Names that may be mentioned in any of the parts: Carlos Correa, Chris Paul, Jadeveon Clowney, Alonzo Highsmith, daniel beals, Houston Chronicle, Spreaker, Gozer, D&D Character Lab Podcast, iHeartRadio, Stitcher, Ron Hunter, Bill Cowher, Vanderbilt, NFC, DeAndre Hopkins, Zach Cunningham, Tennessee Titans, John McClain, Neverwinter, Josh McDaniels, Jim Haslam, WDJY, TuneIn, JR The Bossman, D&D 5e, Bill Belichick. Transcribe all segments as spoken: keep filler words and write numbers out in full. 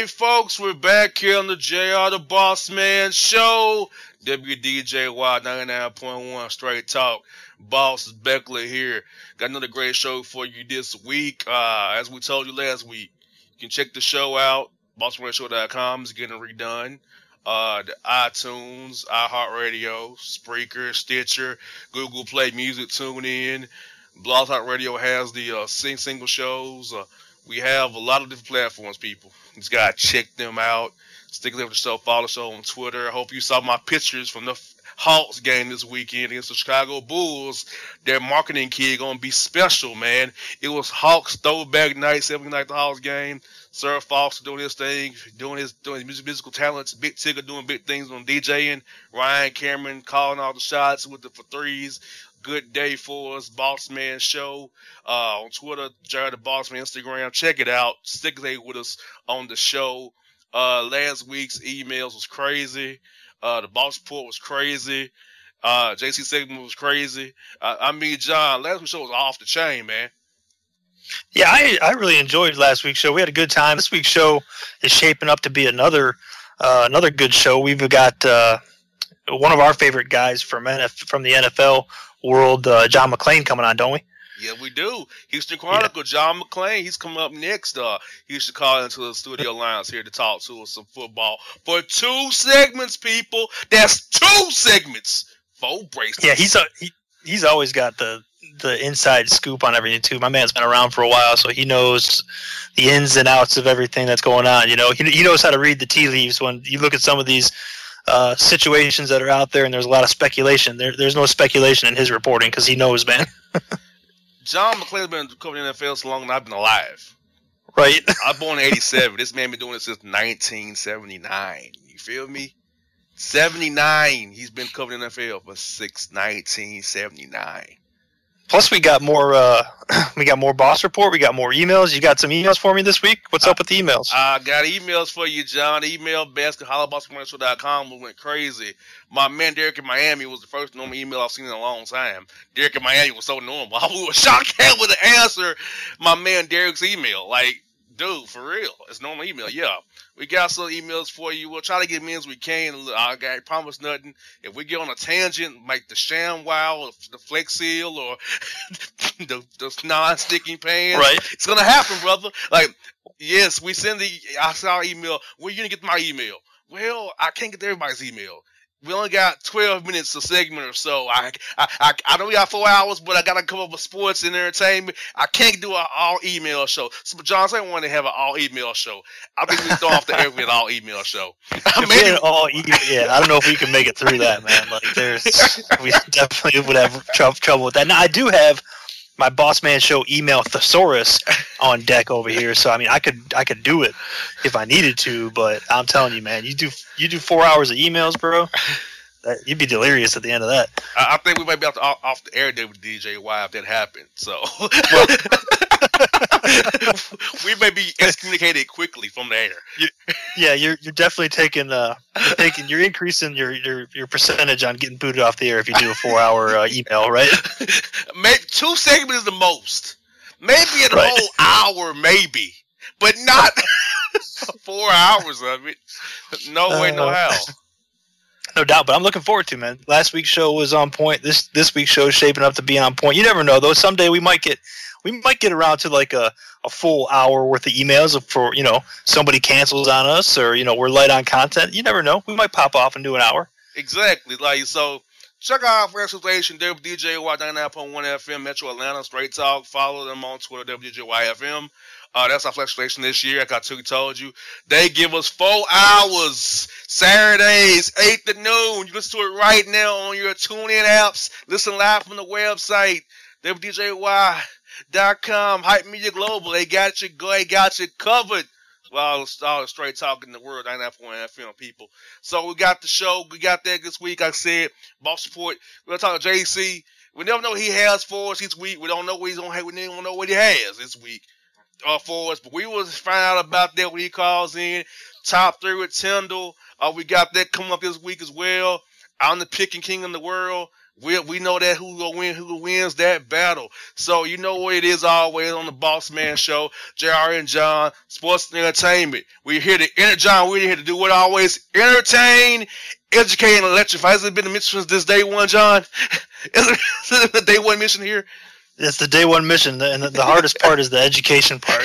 right, folks, we're back here on the J R the Boss Man Show. W D J Y ninety-nine point one Straight Talk. Boss Beckler here. Got another great show for you this week. Uh, as we told you last week, you can check the show out. Bossman Show dot com is getting redone. Uh, the iTunes, iHeartRadio, Spreaker, Stitcher, Google Play Music, TuneIn. Blog Talk Radio has the uh, sing single shows. Uh, we have a lot of different platforms, people. You just got to check them out. Stick with the show. Follow the show on Twitter. I hope you saw my pictures from the Hawks game this weekend against the Chicago Bulls. Their marketing kid going to be special, man. It was Hawks throwback night, seventh night the Hawks game. Sir Foster doing his thing, doing his doing his music, musical talents. Big Tigger doing big things on DJing. Ryan Cameron calling all the shots with the for threes. Good day for us, Boss Man Show. Uh, on Twitter, Jared the Boss Man, Instagram. Check it out. Stick with us on the show. Uh, last week's emails was crazy. Uh, the boss report was crazy. Uh, J C segment was crazy. Uh, I mean, John, last week's show was off the chain, man. Yeah, I, I really enjoyed last week's show. We had a good time. This week's show is shaping up to be another uh, another good show. We've got uh, one of our favorite guys from N F- from the N F L world, uh, John McClain, coming on, don't we? Yeah, we do. Houston Chronicle, yeah. John McClain, he's coming up next. Uh, he used to call into the studio lines here to talk to us some football for two segments, people. That's two segments. Four bracelets. Yeah, he's a, he, he's always got the the inside scoop on everything too. My man's been around for a while, so he knows the ins and outs of everything that's going on. You know, he he knows how to read the tea leaves when you look at some of these uh, situations that are out there, and there's a lot of speculation. There, there's no speculation in his reporting because he knows, man. John McClain's been covering the N F L so long that I've been alive. Right. I was born in eighty-seven. This man been doing it since nineteen seventy-nine. You feel me? seventy-nine. He's been covering the N F L for since nineteen seventy-nine. Plus, we got more. Uh, we got more boss report. We got more emails. You got some emails for me this week. What's I, up with the emails? I got emails for you, John. Email basket holla boss commercial dot com. We went crazy. My man Derek in Miami was the first normal email I've seen in a long time. Derek in Miami was so normal. We were shocked at with the answer. My man Derek's email, like, dude, for real, it's normal email. Yeah, we got some emails for you. We'll try to get many as we can. I got promise nothing. If we get on a tangent, like the ShamWow, wow, the Flex Seal, or the, the non-sticking pans, right? It's gonna happen, brother. Like, yes, we send the. I saw email. Where you gonna get my email? Well, I can't get everybody's email. We only got twelve minutes a segment or so. I I I, I know we got four hours, but I gotta come up with sports and entertainment. I can't do an all email show. So John, I want to have an all email show. I think we throw off the air with an all email show. I mean, an all email, yeah, I don't know if we can make it through that, man. Like, there's we definitely would have tr- trouble with that. Now I do have my Boss Man Show email thesaurus on deck over here, so I mean, I could I could do it if I needed to, but I'm telling you, man, you do you do four hours of emails, bro. That, you'd be delirious at the end of that. I, I think we might be off the, off the air there with D J Y if that happened. So we may be excommunicated quickly from the air. You, yeah, you're you're definitely taking uh you're taking you're increasing your, your your percentage on getting booted off the air if you do a four hour uh, email, right? Maybe two segments is the most. Maybe an right. whole hour, maybe, but not four hours of it. No uh, way, no how. No doubt, but I'm looking forward to, man. Last week's show was on point. This this week's show is shaping up to be on point. You never know, though. Someday we might get we might get around to like a, a full hour worth of emails for, you know, somebody cancels on us or, you know, we're light on content. You never know. We might pop off and do an hour. Exactly. Like, so check out our station, W D J Y ninety-nine point one F M, Metro Atlanta, Straight Talk. Follow them on Twitter, W D J Y F M. Uh, that's our flex station this year. Like I told you, they give us four hours, Saturdays, eight to noon. You listen to it right now on your TuneIn apps. Listen live from the website, W D J Y dot com. Hype Media Global. They got you, they got you covered. Well, all the Straight Talk in the world, ninety-nine point one F M, people. So we got the show. We got that this week. Like I said, Boss Report. We're going to talk to J C. We never know what he has for us each week. We don't know what he's going to have. We don't know what he has this week. Uh, for us, but we will find out about that when he calls in. Top three with Tyndall. Uh, we got that coming up this week as well. I'm the picking king in the world. We we know that who will win, who wins that battle. So you know what it is always on the Boss Man Show, J R and John, sports and entertainment. We're here to energize. We're here to do what always: entertain, educate, and electrify. Has it been the mission since this day one, John? Is it the day one mission here? It's the day one mission, and the, the hardest part is the education part.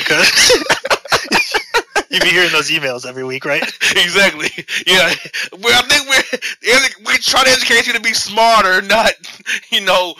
You be hearing those emails every week, right? Exactly. Yeah. Well, I think we're we try to educate you to be smarter, not, you know,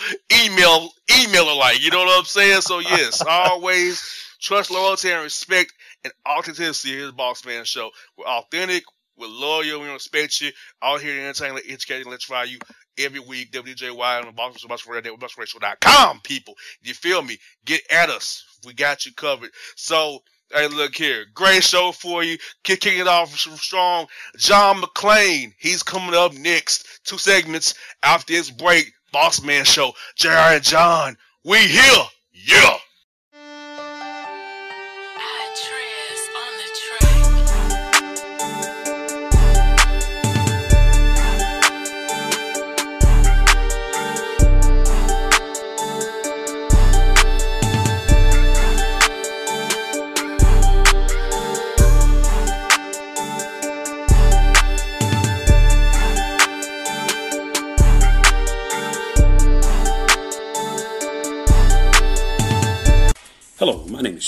email emailer like. You know what I'm saying? So yes, always trust, loyalty, and respect, and authenticity. Here's the Boss Man Show. We're authentic. We're loyal. We respect you. Out here to entertain, educate, and electrify you every week. W D J Y on the Bossman Show dot com. People, you feel me? Get at us. We got you covered. So. Hey, look here. Great show for you. Kick, kick it off strong. John McClain, he's coming up next. Two segments after this break. Boss Man Show. J R and John, we here. Yeah. Hello, my name is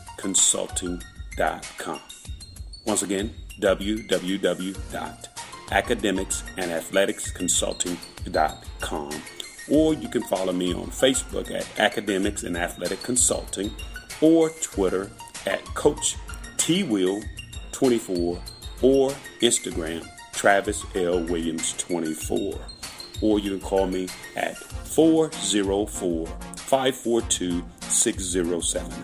dot com and athletics consulting dot com. Once again, w w w dot academics and athletics consulting dot com. Or you can follow me on Facebook at Academics and Athletic Consulting, or Twitter at Coach T Will twenty-four, or Instagram Travis L Williams twenty-four. Or you can call me at four oh four, five four two, six oh seven nine.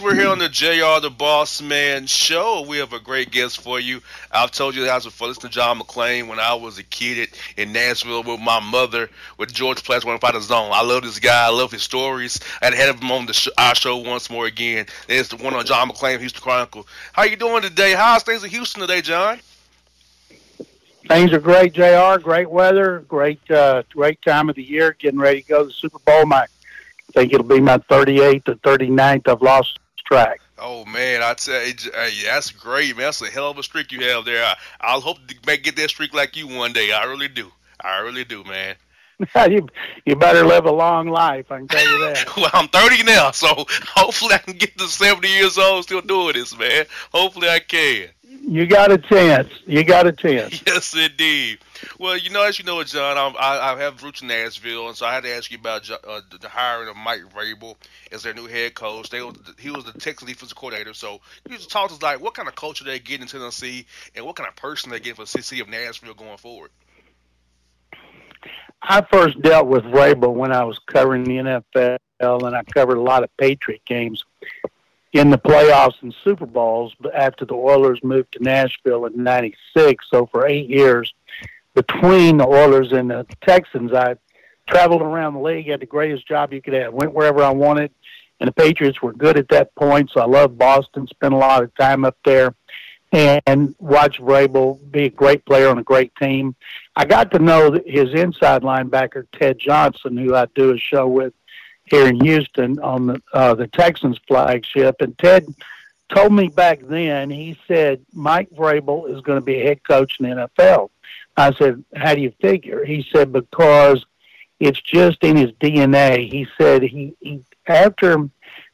We're here on the J R the Boss Man Show. We have a great guest for you. I've told you guys before, listen to John McClain when I was a kid in Nashville with my mother, with George Platts, one of the zone. I love this guy. I love his stories. I had him on the sh- our show once more again. There's the one on John McClain, Houston Chronicle. How you doing today? How's things in Houston today, John? Things are great, J R. Great weather. Great, uh, great time of the year. Getting ready to go to the Super Bowl. My, I think it'll be my thirty-eighth or thirty-ninth. I've lost track. Oh, man, I tell you, that's great, man. That's a hell of a streak you have there. I, I'll hope to get that streak like you one day. I really do. I really do, man. you, you better live a long life, I can tell you that. Well, I'm thirty now, so hopefully I can get to seventy years old still doing this, man. Hopefully I can. You got a chance. You got a chance. Yes, indeed. Well, you know, as you know, John, I'm, I, I have roots in Nashville, and so I had to ask you about uh, the hiring of Mike Vrabel as their new head coach. They, he was the Texas defensive coordinator. So you just talk to us, like, what kind of culture they get in Tennessee, and what kind of person they get for the city of Nashville going forward? I first dealt with Vrabel when I was covering the N F L, and I covered a lot of Patriot games in the playoffs and Super Bowls after the Oilers moved to Nashville in ninety-six. So for eight years between the Oilers and the Texans, I traveled around the league, had the greatest job you could have, went wherever I wanted, and the Patriots were good at that point, so I loved Boston, spent a lot of time up there. and watch Vrabel be a great player on a great team. I got to know his inside linebacker, Ted Johnson, who I do a show with here in Houston on the uh, the Texans flagship. And Ted told me back then, he said, Mike Vrabel is going to be a head coach in the N F L. I said, how do you figure? He said, because it's just in his D N A. He said, he, he after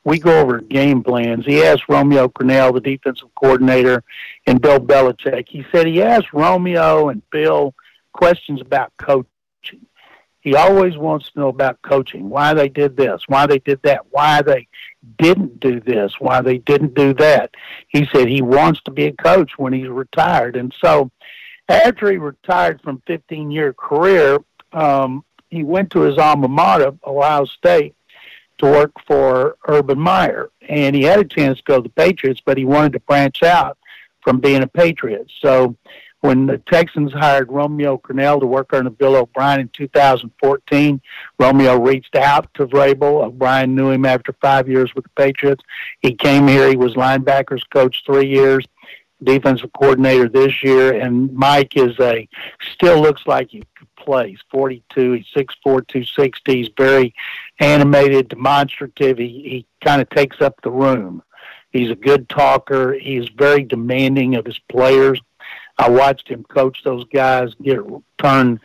we go over game plans, he asked Romeo Crennel, the defensive coordinator, and Bill Belichick. He said he asked Romeo and Bill questions about coaching. He always wants to know about coaching, why they did this, why they did that, why they didn't do this, why they didn't do that. He said he wants to be a coach when he's retired. And so after he retired from a fifteen-year career, um, he went to his alma mater, Ohio State, to work for Urban Meyer. And he had a chance to go to the Patriots, but he wanted to branch out from being a Patriot. So when the Texans hired Romeo Crennel to work under Bill O'Brien in two thousand fourteen, Romeo reached out to Vrabel. O'Brien knew him after five years with the Patriots. He came here. He was linebackers coach three years, defensive coordinator this year, and Mike is a still looks like he could play. He's forty-two, he's six four, two sixty, he's very animated, demonstrative. He, he kind of takes up the room. He's a good talker. He's very demanding of his players. I watched him coach those guys, get turn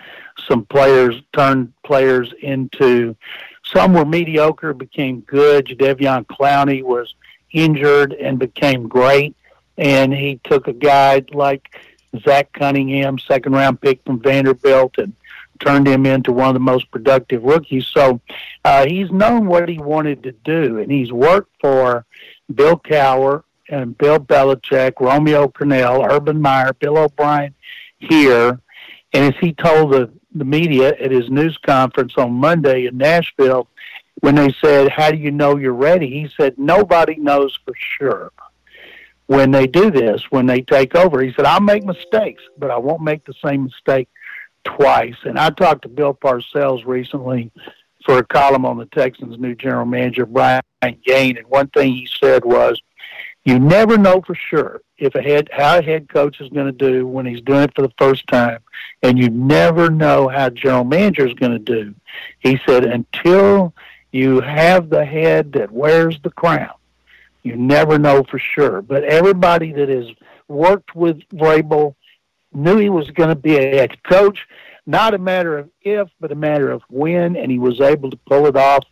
some players, turn players into, some were mediocre, became good. Jadeveon Clowney was injured and became great. And he took a guy like Zach Cunningham, second-round pick from Vanderbilt, and turned him into one of the most productive rookies. So uh, he's known what he wanted to do, and he's worked for Bill Cowher and Bill Belichick, Romeo Crennel, Urban Meyer, Bill O'Brien here. And as he told the, the media at his news conference on Monday in Nashville, when they said, how do you know you're ready? He said, nobody knows for sure. When they do this, when they take over, he said, I'll make mistakes, but I won't make the same mistake twice. And I talked to Bill Parcells recently for a column on the Texans' new general manager, Brian Gane, and one thing he said was, you never know for sure if a head, how a head coach is going to do when he's doing it for the first time, and you never know how a general manager is going to do. He said, until you have the head that wears the crown, you never know for sure. But everybody that has worked with Vrabel knew he was going to be a head coach, not a matter of if, but a matter of when, and he was able to pull it off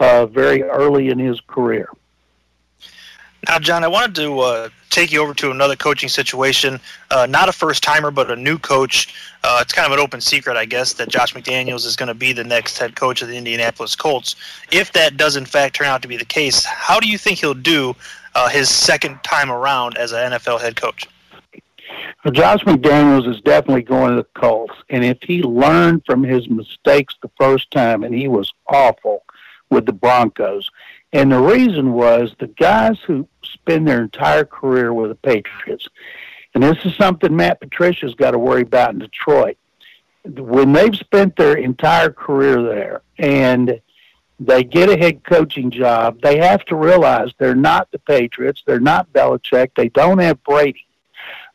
uh, very early in his career. Now, John, I wanted to uh, take you over to another coaching situation. Uh, not a first-timer, but a new coach. Uh, it's kind of an open secret, I guess, that Josh McDaniels is going to be the next head coach of the Indianapolis Colts. If that does, in fact, turn out to be the case, how do you think he'll do uh, his second time around as an N F L head coach? Well, Josh McDaniels is definitely going to the Colts, and if he learned from his mistakes the first time, and he was awful with the Broncos, and the reason was the guys who spend their entire career with the Patriots, and this is something Matt Patricia's got to worry about in Detroit, when they've spent their entire career there and they get a head coaching job, they have to realize they're not the Patriots, they're not Belichick, they don't have Brady.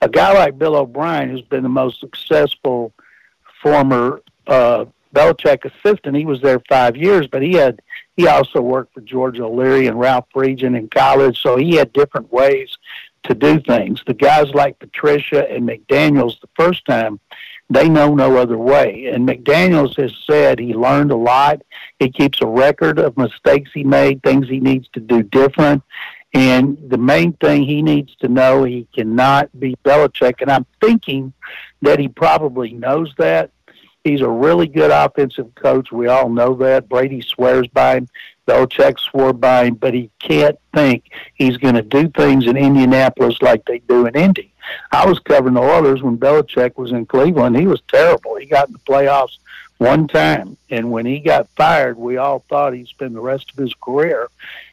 A guy like Bill O'Brien, who's been the most successful former uh, Belichick assistant, he was there five years, but he had He also worked for George O'Leary and Ralph Regan in college, so he had different ways to do things. The guys like Patricia and McDaniels, the first time, they know no other way. And McDaniels has said he learned a lot. He keeps a record of mistakes he made, things he needs to do different. And the main thing he needs to know, he cannot be Belichick. And I'm thinking that he probably knows that. He's a really good offensive coach. We all know that. Brady swears by him. Belichick swore by him, but he can't think he's going to do things in Indianapolis like they do in Indy. I was covering the Oilers when Belichick was in Cleveland. He was terrible. He got in the playoffs one time, and when he got fired, we all thought he'd spend the rest of his career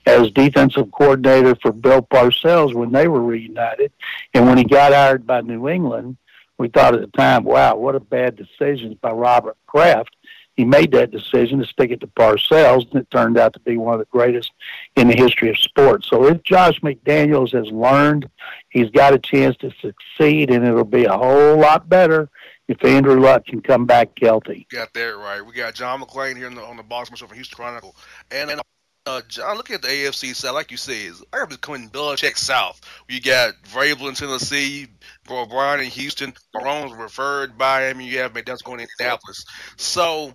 as defensive coordinator for Bill Parcells when they were reunited. And when he got hired by New England, we thought at the time, wow, what a bad decision by Robert Kraft. he made that decision to stick it to Parcells, and it turned out to be one of the greatest in the history of sports. So if Josh McDaniels has learned, he's got a chance to succeed, and it'll be a whole lot better if Andrew Luck can come back healthy. Got that right. We got John McClain here on the, on the Bossman Show from Houston Chronicle. And, and uh, John, looking at the A F C side, like you said, I have to come in Belichick South. You got Vrabel in Tennessee, Bill O'Brien in Houston, Marone's referred by him, and you have McDaniels going to Indianapolis. So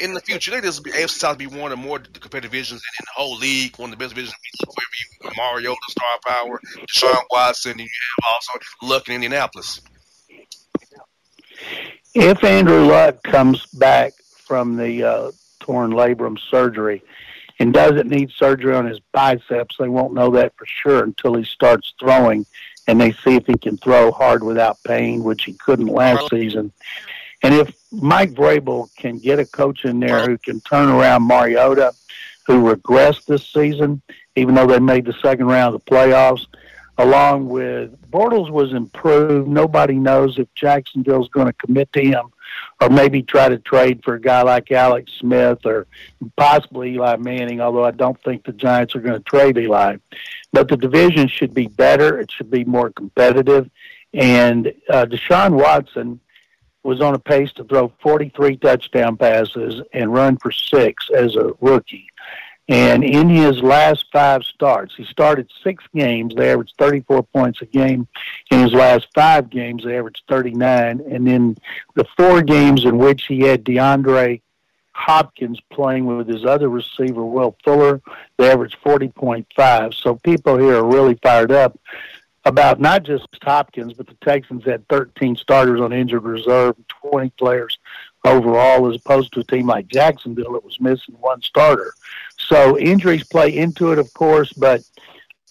in the future, they just be, A F C South be one of the more competitive divisions in the whole league, one of the best divisions in the league. Mariota, Star Power, Deshaun Watson, and you have also Luck in Indianapolis. If Andrew Luck comes back from the uh, torn labrum surgery and doesn't need surgery on his biceps, they won't know that for sure until he starts throwing, and they see if he can throw hard without pain, which he couldn't last season. And if Mike Vrabel can get a coach in there who can turn around Mariota, who regressed this season, even though they made the second round of the playoffs, along with Bortles was improved. Nobody knows if Jacksonville's going to commit to him or maybe try to trade for a guy like Alex Smith or possibly Eli Manning, although I don't think the Giants are going to trade Eli. But the division should be better. It should be more competitive. And uh, Deshaun Watson was on a pace to throw forty-three touchdown passes and run for six as a rookie. And in his last five starts, he started six games. They averaged thirty-four points a game. In his last five games, they averaged thirty-nine. And in the four games in which he had DeAndre Hopkins playing with his other receiver, Will Fuller, they averaged forty point five. So people here are really fired up about not just Hopkins, but the Texans had thirteen starters on injured reserve, twenty players overall, as opposed to a team like Jacksonville that was missing one starter. So injuries play into it, of course, but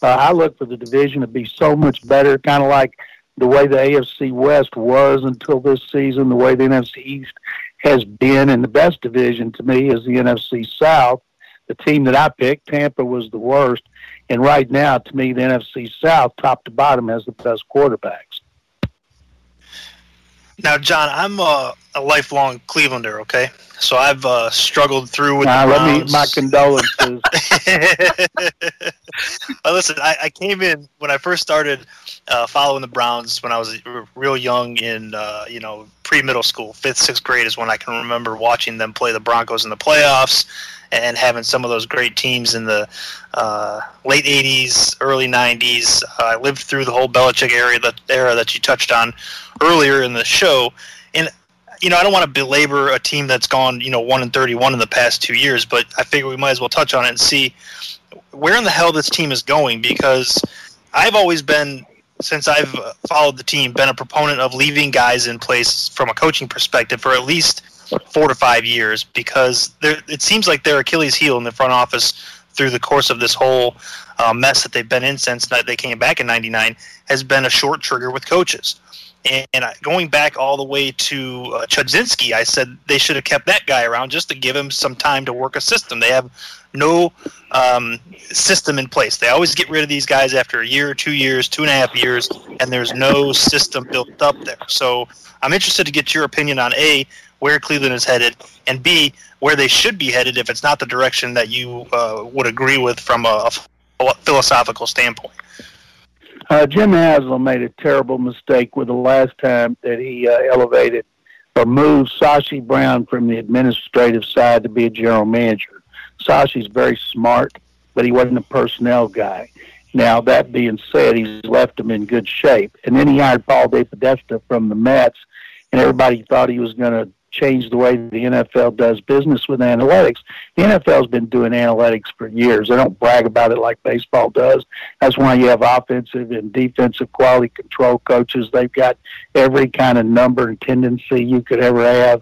uh, I look for the division to be so much better, kind of like the way the A F C West was until this season, the way the N F C East has been. And the best division to me is the N F C South. The team that I picked, Tampa, was the worst. And right now, to me, the N F C South, top to bottom, has the best quarterbacks. Now, John, I'm a, a lifelong Clevelander, okay? So I've uh, struggled through with nah, the Browns. Let me, my condolences. Well, listen, I, I came in when I first started uh, following the Browns when I was real young in, uh, you know, pre-middle school. Fifth, sixth grade is when I can remember watching them play the Broncos in the playoffs and having some of those great teams in the uh, late eighties, early nineties. Uh, I lived through the whole Belichick era that, era that you touched on earlier in the show. And, you know, I don't want to belabor a team that's gone, you know, one and thirty-one in the past two years, but I figure we might as well touch on it and see where in the hell this team is going, because I've always been, since I've followed the team, been a proponent of leaving guys in place from a coaching perspective for at least four to five years, because it seems like their Achilles heel in the front office through the course of this whole uh, mess that they've been in since they came back in ninety-nine has been a short trigger with coaches. And going back all the way to uh, Chudzinski, I said they should have kept that guy around just to give him some time to work a system. They have no um, system in place. They always get rid of these guys after a year, two years, two and a half years, and there's no system built up there. So I'm interested to get your opinion on, A, where Cleveland is headed, and B, where they should be headed if it's not the direction that you uh, would agree with from a, a philosophical standpoint. Uh, Jim Haslam made a terrible mistake with the last time that he uh, elevated or moved Sashi Brown from the administrative side to be a general manager. Sashi's very smart, but he wasn't a personnel guy. Now, that being said, he's left him in good shape. And then he hired Paul DePodesta from the Mets, and everybody thought he was going to change the way the N F L does business with analytics. The N F L's been doing analytics for years. They don't brag about it like baseball does. That's why you have offensive and defensive quality control coaches. They've got every kind of number and tendency you could ever have.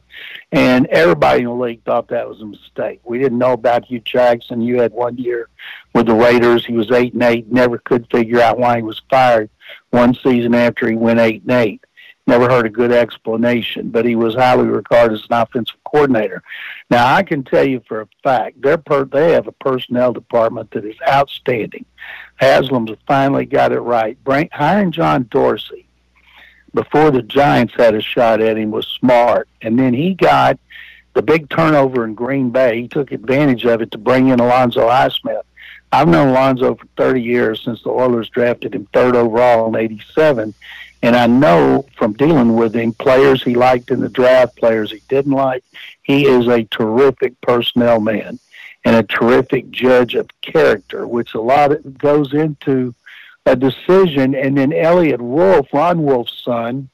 And everybody in the league thought that was a mistake. We didn't know about Hugh Jackson. You had one year with the Raiders. He was eight and eight, never could figure out why he was fired one season after he went eight and eight. Never heard a good explanation, but he was highly regarded as an offensive coordinator. Now, I can tell you for a fact, they're per- they have a personnel department that is outstanding. Haslam's finally got it right. Bring- hiring John Dorsey before the Giants had a shot at him was smart, and then he got the big turnover in Green Bay, he took advantage of it to bring in Alonzo Highsmith. I've known Alonzo for thirty years, since the Oilers drafted him third overall in eighty-seven, and I know from dealing with him, players he liked in the draft, players he didn't like. He is a terrific personnel man and a terrific judge of character, which a lot of goes into a decision. And then Elliot Wolf, Ron Wolf's son,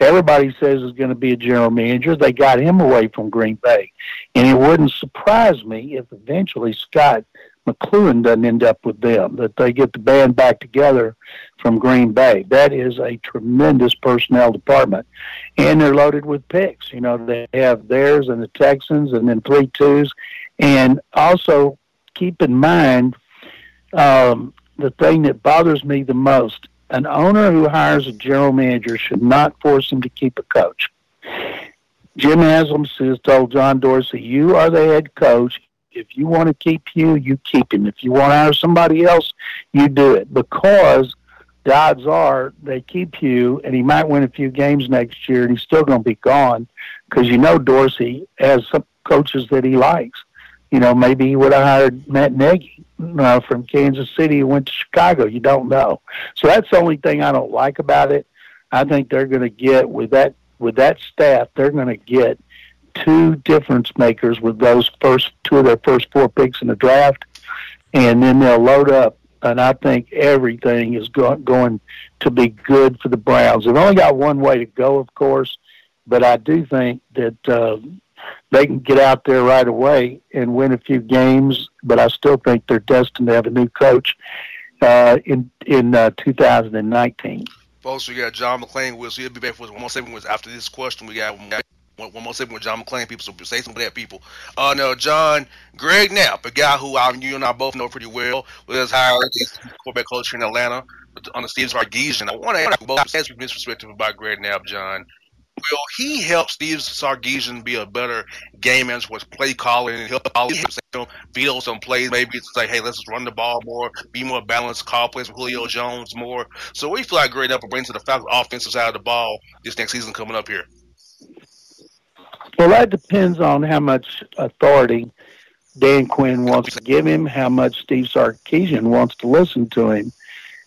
everybody says is going to be a general manager. They got him away from Green Bay. And it wouldn't surprise me if eventually Scott McLuhan doesn't end up with them, that they get the band back together from Green Bay. That is a tremendous personnel department. And they're loaded with picks. You know, they have theirs and the Texans and then three twos. And also keep in mind um, the thing that bothers me the most, an owner who hires a general manager should not force him to keep a coach. Jim Haslam has told John Dorsey, you are the head coach. If you want to keep Hugh, you keep him. If you want to hire somebody else, you do it. Because the odds are they keep Hugh, and he might win a few games next year, and he's still going to be gone because you know Dorsey has some coaches that he likes. You know, maybe he would have hired Matt Nagy uh, from Kansas City and went to Chicago. You don't know. So that's the only thing I don't like about it. I think they're going to get, with that with that staff, they're going to get two difference makers with those first two of their first four picks in the draft, and then they'll load up. And I think everything is go- going to be good for the Browns. They've only got one way to go, of course, but I do think that uh, – they can get out there right away and win a few games, but I still think they're destined to have a new coach uh, in in uh, two thousand nineteen. Folks, we got John McClain. We'll see. He'll be back for one more segment after this question. We got one, one more segment with John McClain. People, so say something to that, people. Uh, no, John, Greg Knapp, a guy who I, you and I both know pretty well, was hired as quarterback coach here in Atlanta under Steve Sarkisian. I want to ask you both from his perspective about Greg Knapp, John. Will he help Steve Sarkisian be a better game manager with play calling and help him field some plays? Maybe it's like, hey, let's just run the ball more, be more balanced, call plays with Julio Jones more. So we feel like great up and bring to the Falcons offensive side of the ball this next season coming up here. Well, that depends on how much authority Dan Quinn wants to give him, how much Steve Sarkisian wants to listen to him.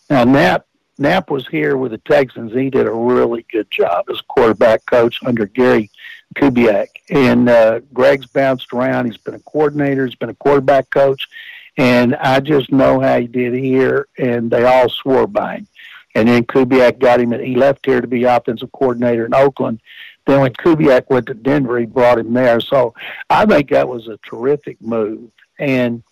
Now, Knapp, Knapp was here with the Texans. He did a really good job as quarterback coach under Gary Kubiak. And uh, Greg's bounced around. He's been a coordinator. He's been a quarterback coach. And I just know how he did here, and they all swore by him. And then Kubiak got him. He left here to be offensive coordinator in Oakland. Then when Kubiak went to Denver, he brought him there. So I think that was a terrific move. And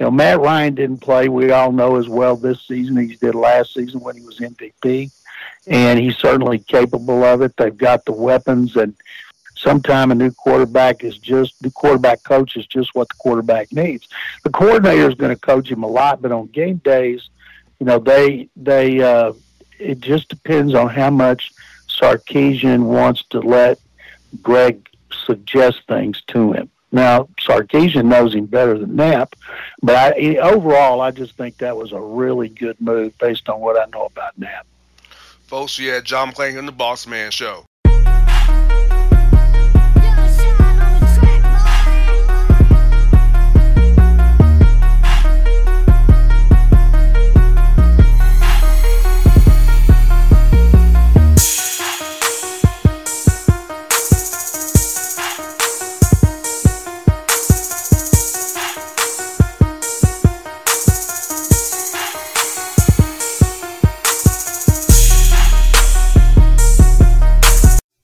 you know, Matt Ryan didn't play, we all know, as well this season as he did last season when he was M V P, and he's certainly capable of it. They've got the weapons, and sometime a new quarterback is just, the quarterback coach is just what the quarterback needs. The coordinator is going to coach him a lot, but on game days, you know, they, they, uh, it just depends on how much Sarkisian wants to let Greg suggest things to him. Now, Sarkisian knows him better than Knapp, but I, overall, I just think that was a really good move based on what I know about Knapp. Folks, you had John McClain on the Boss Man Show.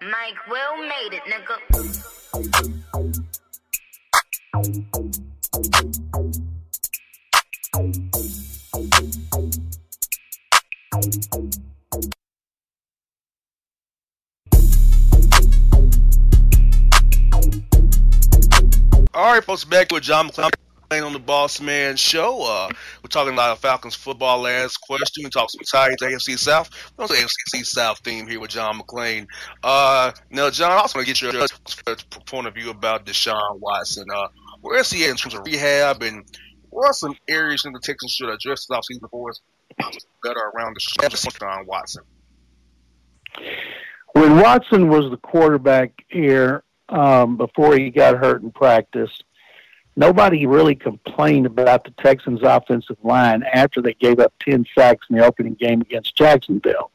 Mike Will made it, nigga. All right, folks, back with John McClain on the Boss Man Show. Uh, we're talking about Falcons football last question. We talk some Titans, A F C South. We're on the A F C South theme here with John McClain. Uh, now, John, I also want to get your point of view about Deshaun Watson. Uh, where is he at in terms of rehab, and what are some areas in the Texans should address this offseason before it's better around Deshaun Watson? When Watson was the quarterback here, Um, before he got hurt in practice, nobody really complained about the Texans' offensive line after they gave up ten sacks in the opening game against Jacksonville.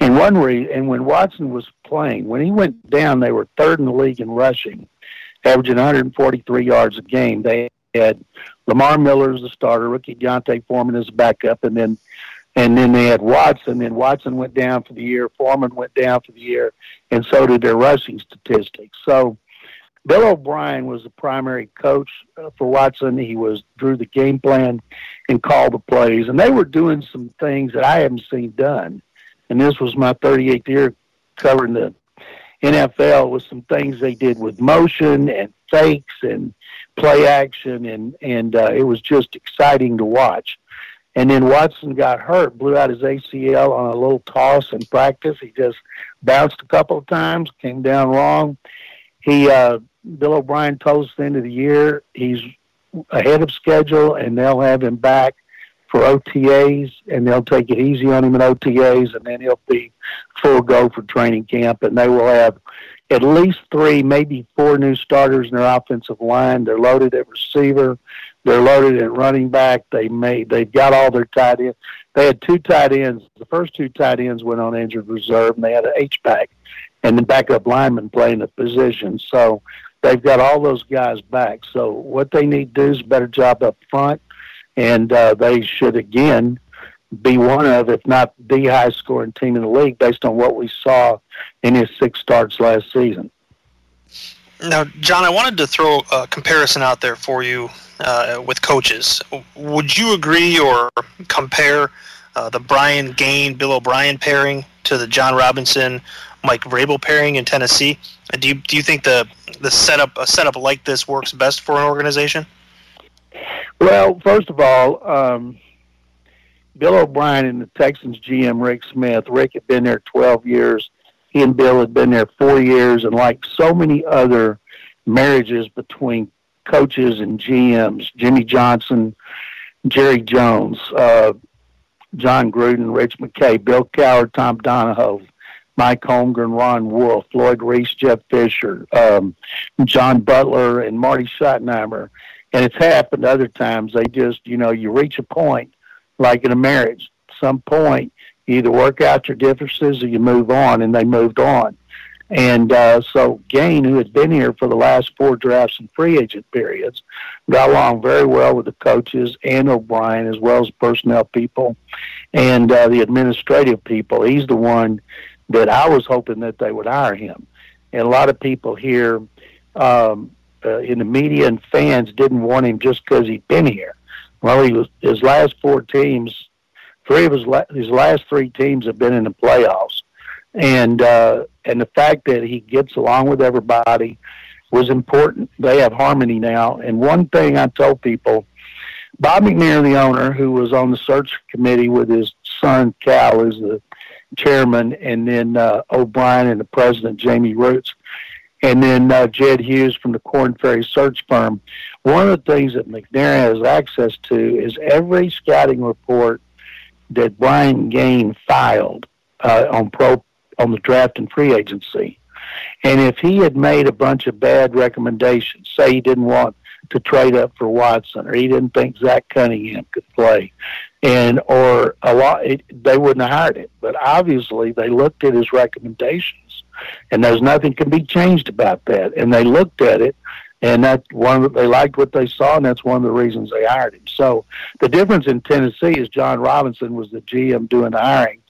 And one re- and when Watson was playing, when he went down, they were third in the league in rushing, averaging one forty-three yards a game. They had Lamar Miller as the starter, rookie Deontay Foreman as a backup, and then and then they had Watson. And Watson went down for the year. Foreman went down for the year. And so did their rushing statistics. So Bill O'Brien was the primary coach for Watson. He was drew the game plan and called the plays. And they were doing some things that I haven't seen done. And this was my thirty-eighth year covering the N F L with some things they did with motion and fakes and play action. And, and uh, it was just exciting to watch. And then Watson got hurt, blew out his A C L on a little toss in practice. He just bounced a couple of times, came down wrong. He, uh, Bill O'Brien told us at the end of the year he's ahead of schedule, and they'll have him back for O T As, and they'll take it easy on him in O T As, and then he'll be full go for training camp. And they will have at least three, maybe four new starters in their offensive line. They're loaded at receiver. They're loaded at running back. They made, they've got all their tight ends. They had two tight ends. The first two tight ends went on injured reserve, and they had an H-back and the backup lineman playing the position. So they've got all those guys back. So what they need to do is a better job up front, and uh, they should, again, be one of, if not the high-scoring team in the league based on what we saw in his six starts last season. Now, John, I wanted to throw a comparison out there for you uh, with coaches. Would you agree or compare uh, the Brian Gane, Bill O'Brien pairing to the John Robinson, Mike Vrabel pairing in Tennessee? Do you do you think the the setup a setup like this works best for an organization? Well, first of all, um, Bill O'Brien and the Texans G M Rick Smith. Rick had been there twelve years. He and Bill had been there four years, and like so many other marriages between coaches and G Ms, Jimmy Johnson, Jerry Jones, uh, John Gruden, Rich McKay, Bill Cowher, Tom Donahoe, Mike Holmgren, Ron Wolf, Lloyd Reese, Jeff Fisher, um, John Butler, and Marty Schottenheimer. And it's happened other times. They just, you know, you reach a point, like in a marriage, some point, you either work out your differences or you move on, and they moved on. And uh, so Gane, who had been here for the last four drafts and free agent periods, got along very well with the coaches and O'Brien, as well as personnel people and uh, the administrative people. He's the one that I was hoping that they would hire him. And a lot of people here um, uh, in the media and fans didn't want him just because he'd been here. Well, he was, his last four teams, Three of his, la- his last three teams have been in the playoffs. And uh, and the fact that he gets along with everybody was important. They have harmony now. And one thing I told people Bob McNair, the owner, who was on the search committee with his son, Cal, as the chairman, and then uh, O'Brien and the president, Jamie Roots, and then uh, Jed Hughes from the Corn Ferry search firm. One of the things that McNair has access to is every scouting report that Brian Gane filed uh, on pro on the draft and free agency. And if he had made a bunch of bad recommendations, say he didn't want to trade up for Watson, or he didn't think Zach Cunningham could play, and or a lot, it, they wouldn't have hired him. But obviously, they looked at his recommendations, and there's nothing can be changed about that. And they looked at it, and that one they liked what they saw, and that's one of the reasons they hired him. So the difference in Tennessee is John Robinson was the G M doing the hiring,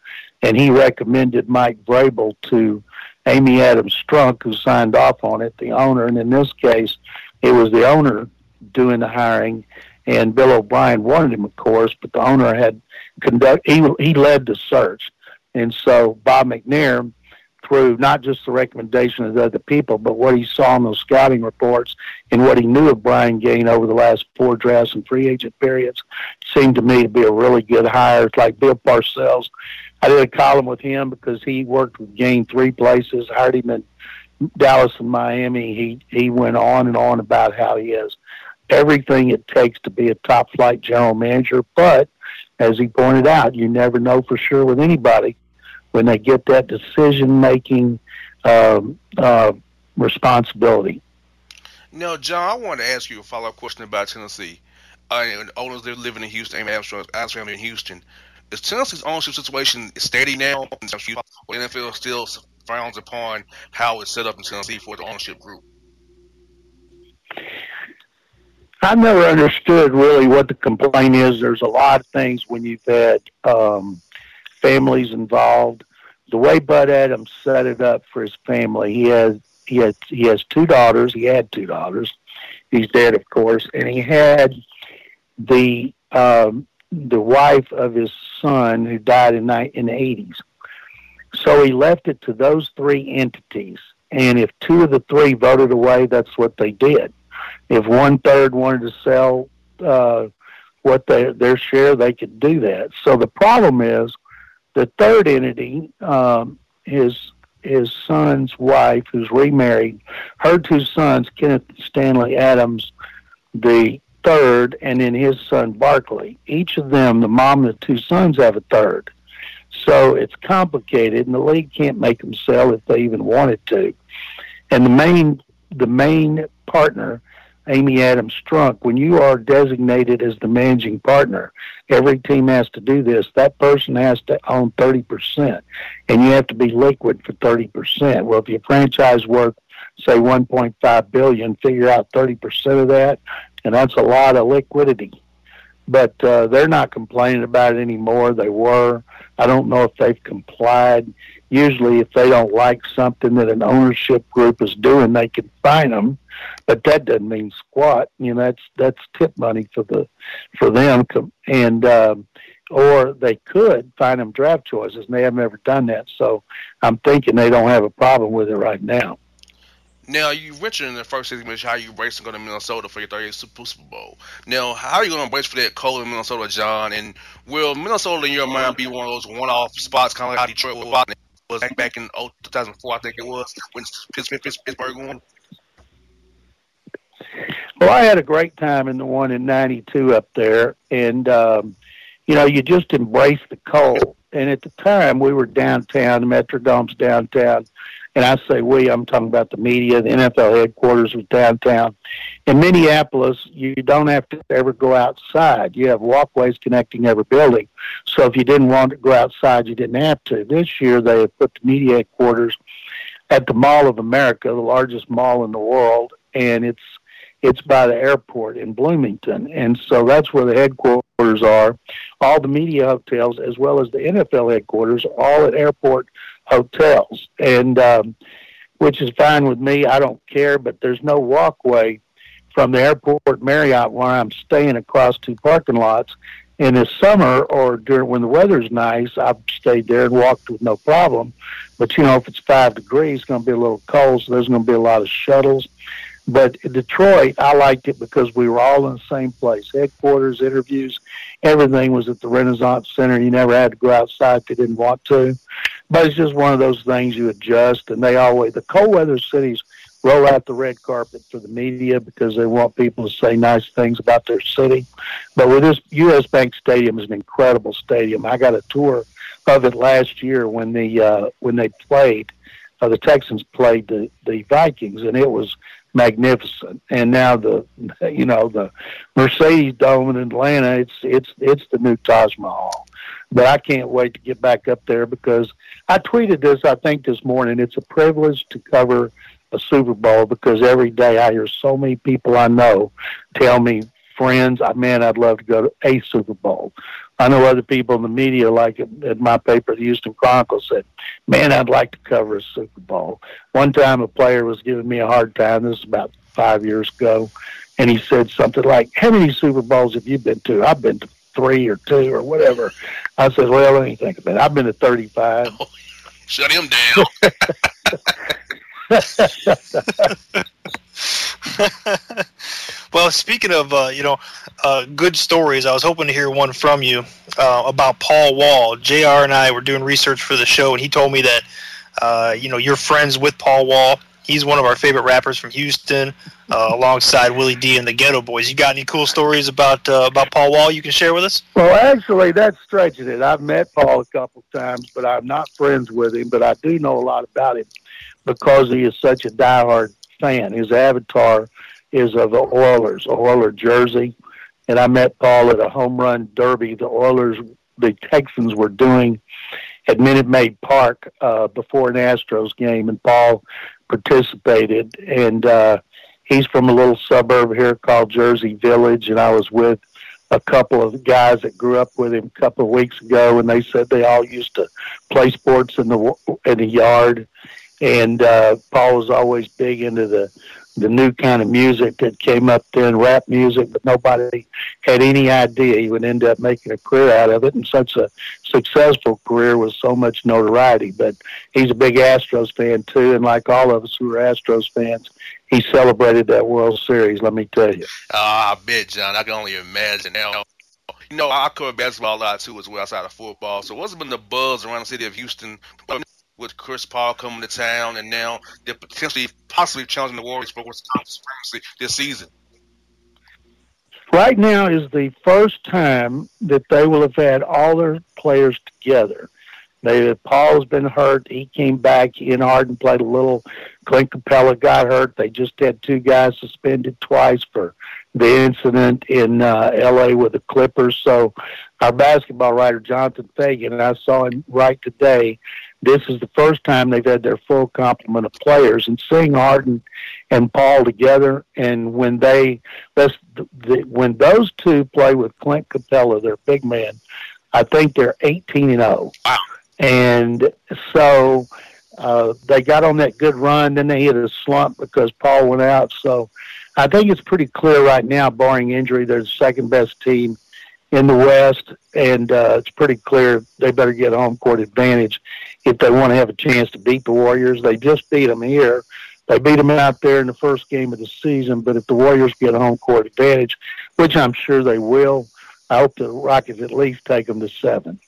and he recommended Mike Vrabel to Amy Adams Strunk, who signed off on it, the owner. And in this case, it was the owner doing the hiring, and Bill O'Brien wanted him, of course, but the owner had conduct. He, he led the search. And so Bob McNair, through not just the recommendation of the other people, but what he saw in those scouting reports and what he knew of Brian Gane over the last four drafts and free agent periods, seemed to me to be a really good hire. It's like Bill Parcells. I did a column with him because he worked with Gane three places, hired him in Dallas and Miami. He he went on and on about how he has everything it takes to be a top-flight general manager. But, as he pointed out, you never know for sure with anybody when they get that decision-making um, uh, responsibility. Now, John, I want to ask you a follow-up question about Tennessee. Uh, and owners that are living in Houston, Amy Adams' family in Houston. Is Tennessee's ownership situation steady now? And the N F L still frowns upon how it's set up in Tennessee for the ownership group. I've never understood really what the complaint is. There's a lot of things when you've had um, families involved. The way Bud Adams set it up for his family, he has he has he has two daughters. He had two daughters. He's dead, of course, and he had the. Um, the wife of his son who died in the eighties. So he left it to those three entities. And if two of the three voted away, that's what they did. If one third wanted to sell uh, what they, their share, they could do that. So the problem is the third entity, um, his, his son's wife, who's remarried, her two sons, Kenneth Stanley Adams, the third, and then his son Barkley. Each of them, the mom and the two sons, have a third. So it's complicated, and the league can't make them sell if they even wanted to. And the main, the main partner, Amy Adams Strunk, when you are designated as the managing partner, every team has to do this. That person has to own thirty percent, and you have to be liquid for thirty percent. Well, if your franchise worth, say, one point five billion dollars, figure out thirty percent of that. And that's a lot of liquidity. But uh, they're not complaining about it anymore. They were. I don't know if they've complied. Usually if they don't like something that an ownership group is doing, they can fine them. But that doesn't mean squat. You know, that's that's tip money for the for them. And um, or they could fine them draft choices, and they have never done that. So I'm thinking they don't have a problem with it right now. Now, you mentioned in the first segment how you racing going to Minnesota for your thirtieth Super Bowl. Now, how are you going to race for that cold in Minnesota, John? And will Minnesota, in your mind, be one of those one-off spots, kind of like Detroit was back in two thousand four, I think it was, when Pittsburgh won? Well, I had a great time in the one in ninety-two up there. And, um, you know, you just embrace the cold. And at the time, we were downtown, the Metrodome's downtown. And I say we, I'm talking about the media, the N F L headquarters was downtown. In Minneapolis, you don't have to ever go outside. You have walkways connecting every building. So if you didn't want to go outside, you didn't have to. This year, they have put the media headquarters at the Mall of America, the largest mall in the world, and it's it's by the airport in Bloomington. And so that's where the headquarters are. All the media hotels, as well as the N F L headquarters, are all at airport hotels, and um, which is fine with me. I don't care, but there's no walkway from the airport Marriott where I'm staying across two parking lots. And this summer or during when the weather's nice, I've stayed there and walked with no problem. But, you know, if it's five degrees, it's going to be a little cold, so there's going to be a lot of shuttles. But Detroit, I liked it because we were all in the same place. Headquarters, interviews, everything was at the Renaissance Center. You never had to go outside if you didn't want to. But it's just one of those things you adjust. And they always, the cold weather cities roll out the red carpet for the media because they want people to say nice things about their city. But with this, U S Bank Stadium is an incredible stadium. I got a tour of it last year when the uh, when they played, uh, the Texans played the, the Vikings, and it was magnificent. And now the you know the Mercedes Dome in Atlanta, it's it's it's the new Taj Mahal. But I can't wait to get back up there because I tweeted this, I think, this morning. It's a privilege to cover a Super Bowl because every day I hear so many people I know tell me, friends, I man, I'd love to go to a Super Bowl. I know other people in the media, like at my paper, the Houston Chronicle, said, man, I'd like to cover a Super Bowl. One time a player was giving me a hard time. This is about five years ago. And he said something like, how many Super Bowls have you been to? I've been to three or two or whatever. I said, well, let me think about it. I've been to thirty-five. Oh, shut him down. Well, speaking of, uh, you know, uh, good stories, I was hoping to hear one from you uh, about Paul Wall. J R and I were doing research for the show, and he told me that, uh, you know, you're friends with Paul Wall. He's one of our favorite rappers from Houston, uh, alongside Willie D and the Ghetto Boys. You got any cool stories about uh, about Paul Wall you can share with us? Well, actually, that's stretching it. I've met Paul a couple times, but I'm not friends with him, but I do know a lot about him because he is such a diehard fan. His avatar is of the Oilers, Oiler jersey, and I met Paul at a home run derby. The Oilers, the Texans were doing at Minute Maid Park uh, before an Astros game, and Paul participated. And uh, he's from a little suburb here called Jersey Village, and I was with a couple of guys that grew up with him a couple of weeks ago, and they said they all used to play sports in the in the yard. And uh, Paul was always big into the, the new kind of music that came up then, rap music, but nobody had any idea he would end up making a career out of it, and such a successful career with so much notoriety. But he's a big Astros fan, too, and like all of us who are Astros fans, he celebrated that World Series, let me tell you. Uh, I bet, John. I can only imagine now. You know, I cover basketball a lot, too, as well, outside of football. So what's been the buzz around the city of Houston with Chris Paul coming to town, and now they're potentially, possibly challenging the Warriors for what's supremacy this season? Right now is the first time that they will have had all their players together. They, Paul's been hurt. He came back in hard and played a little. Clint Capella got hurt. They just had two guys suspended twice for the incident in uh, L A with the Clippers. So our basketball writer, Jonathan Fagan, and I saw him write today, this is the first time they've had their full complement of players, and seeing Harden and Paul together. And when they, that's the, the, when those two play with Clint Capella, their big man, I think they're eighteen and oh. Wow. And so uh, they got on that good run. Then they hit a slump because Paul went out. So I think it's pretty clear right now, barring injury, they're the second best team in the West, and uh, it's pretty clear they better get a home court advantage if they want to have a chance to beat the Warriors. They just beat them here. They beat them out there in the first game of the season, but if the Warriors get a home court advantage, which I'm sure they will, I hope the Rockets at least take them to seven.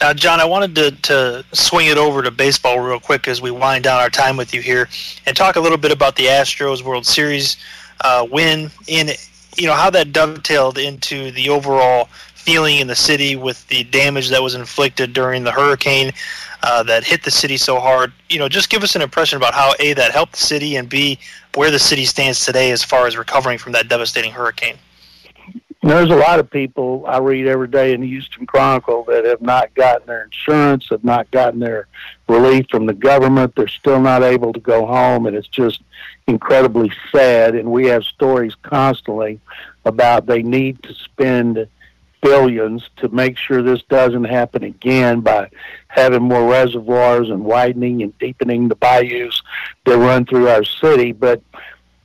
Now, John, I wanted to, to swing it over to baseball real quick as we wind down our time with you here and talk a little bit about the Astros World Series uh, win in you know, how that dovetailed into the overall feeling in the city with the damage that was inflicted during the hurricane uh, that hit the city so hard. You know, just give us an impression about how, A, that helped the city, and B, where the city stands today as far as recovering from that devastating hurricane. There's a lot of people I read every day in the Houston Chronicle that have not gotten their insurance, have not gotten their relief from the government. They're still not able to go home, and it's just incredibly sad. And we have stories constantly about they need to spend billions to make sure this doesn't happen again by having more reservoirs and widening and deepening the bayous that run through our city. But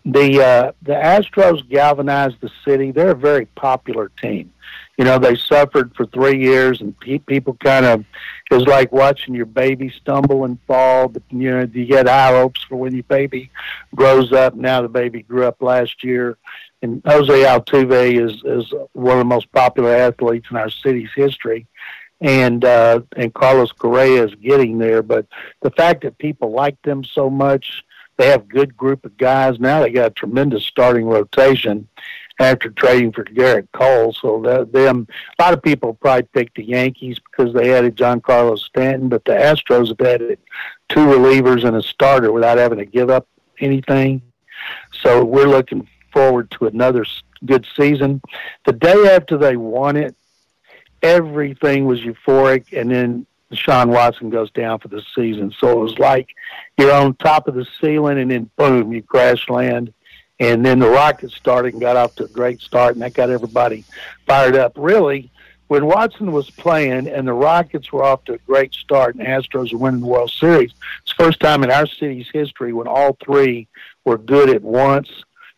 The uh, the Astros galvanized the city. They're a very popular team. You know, they suffered for three years, and pe- people kind of, it was like watching your baby stumble and fall. But, you know, you get high hopes for when your baby grows up. Now the baby grew up last year. And Jose Altuve is, is one of the most popular athletes in our city's history. And uh, and Carlos Correa is getting there. But the fact that people like them so much, they have a good group of guys. Now they got a tremendous starting rotation after trading for Garrett Cole. So that, them, a lot of people probably picked the Yankees because they added Giancarlo Stanton, but the Astros have added two relievers and a starter without having to give up anything. So we're looking forward to another good season. The day after they won it, everything was euphoric, and then Deshaun Watson goes down for the season. So it was like you're on top of the ceiling, and then, boom, you crash land. And then the Rockets started and got off to a great start, and that got everybody fired up. Really, when Watson was playing and the Rockets were off to a great start and the Astros were winning the World Series, it's the first time in our city's history when all three were good at once.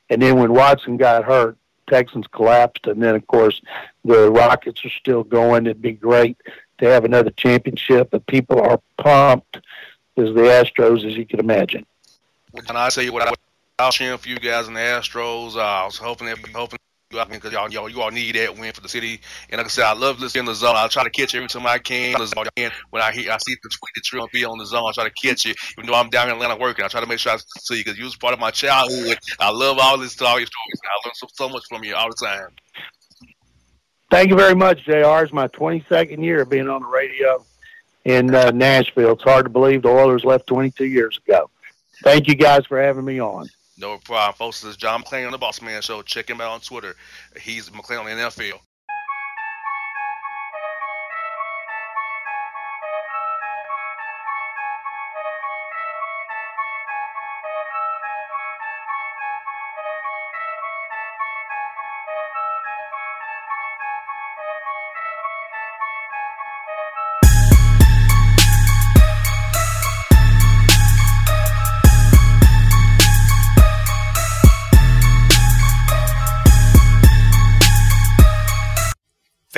And then when Watson got hurt, Texans collapsed. And then, of course, the Rockets are still going. It'd be great to have another championship. The people are pumped as the Astros, as you can imagine. Can I tell you what I would I'll share for you guys in the Astros. Uh, I was hoping that hoping because y'all, y'all, you all need that win for the city. And like I said, I love listening to the zone. I try to catch it every time I can. When I hear, I see the tweet that's real be on the zone, I try to catch it. Even though I'm down in Atlanta working, I try to make sure I see you because you was part of my childhood. I love all this story, all your stories. I learn so, so much from you all the time. Thank you very much, J R. It's my twenty-second year of being on the radio in uh, Nashville. It's hard to believe the Oilers left twenty-two years ago. Thank you guys for having me on. No problem, folks. This is John McClain on the Boss Man Show. Check him out on Twitter. He's McClain on the N F L.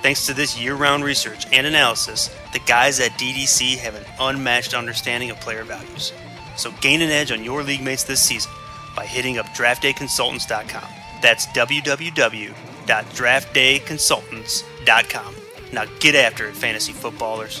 Thanks to this year-round research and analysis, the guys at D D C have an unmatched understanding of player values. So gain an edge on your league mates this season by hitting up draft day consultants dot com. That's w w w dot draft day consultants dot com. Now get after it, fantasy footballers.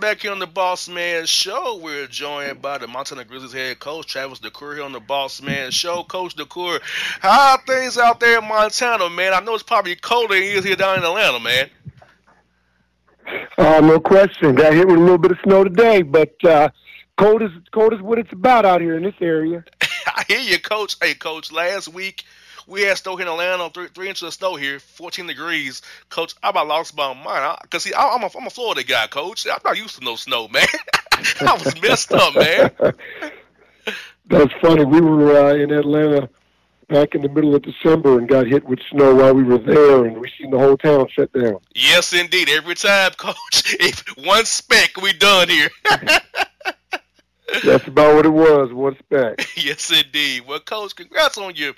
Back here on the Boss Man Show, we're joined by the Montana Grizzlies head coach, Travis DeCour, here on the Boss Man Show. Coach DeCour, how are things out there in Montana, man? I know it's probably colder than it is here down in Atlanta, man. Uh, no question. Got hit with a little bit of snow today, but uh, Cold is cold is what it's about out here in this area. I hear you, Coach. Hey, Coach, last week we had snow here in Atlanta, three, three inches of snow here, fourteen degrees. Coach, I about lost my mind. Because, see, I, I'm, a, I'm a Florida guy, Coach. I'm not used to no snow, man. I was messed up, man. That's funny. We were uh, in Atlanta back in the middle of December and got hit with snow while we were there, and we seen the whole town shut down. Yes, indeed. Every time, Coach. If one speck, we done here. That's about what it was. What's back? Yes, indeed. Well, Coach, congrats on your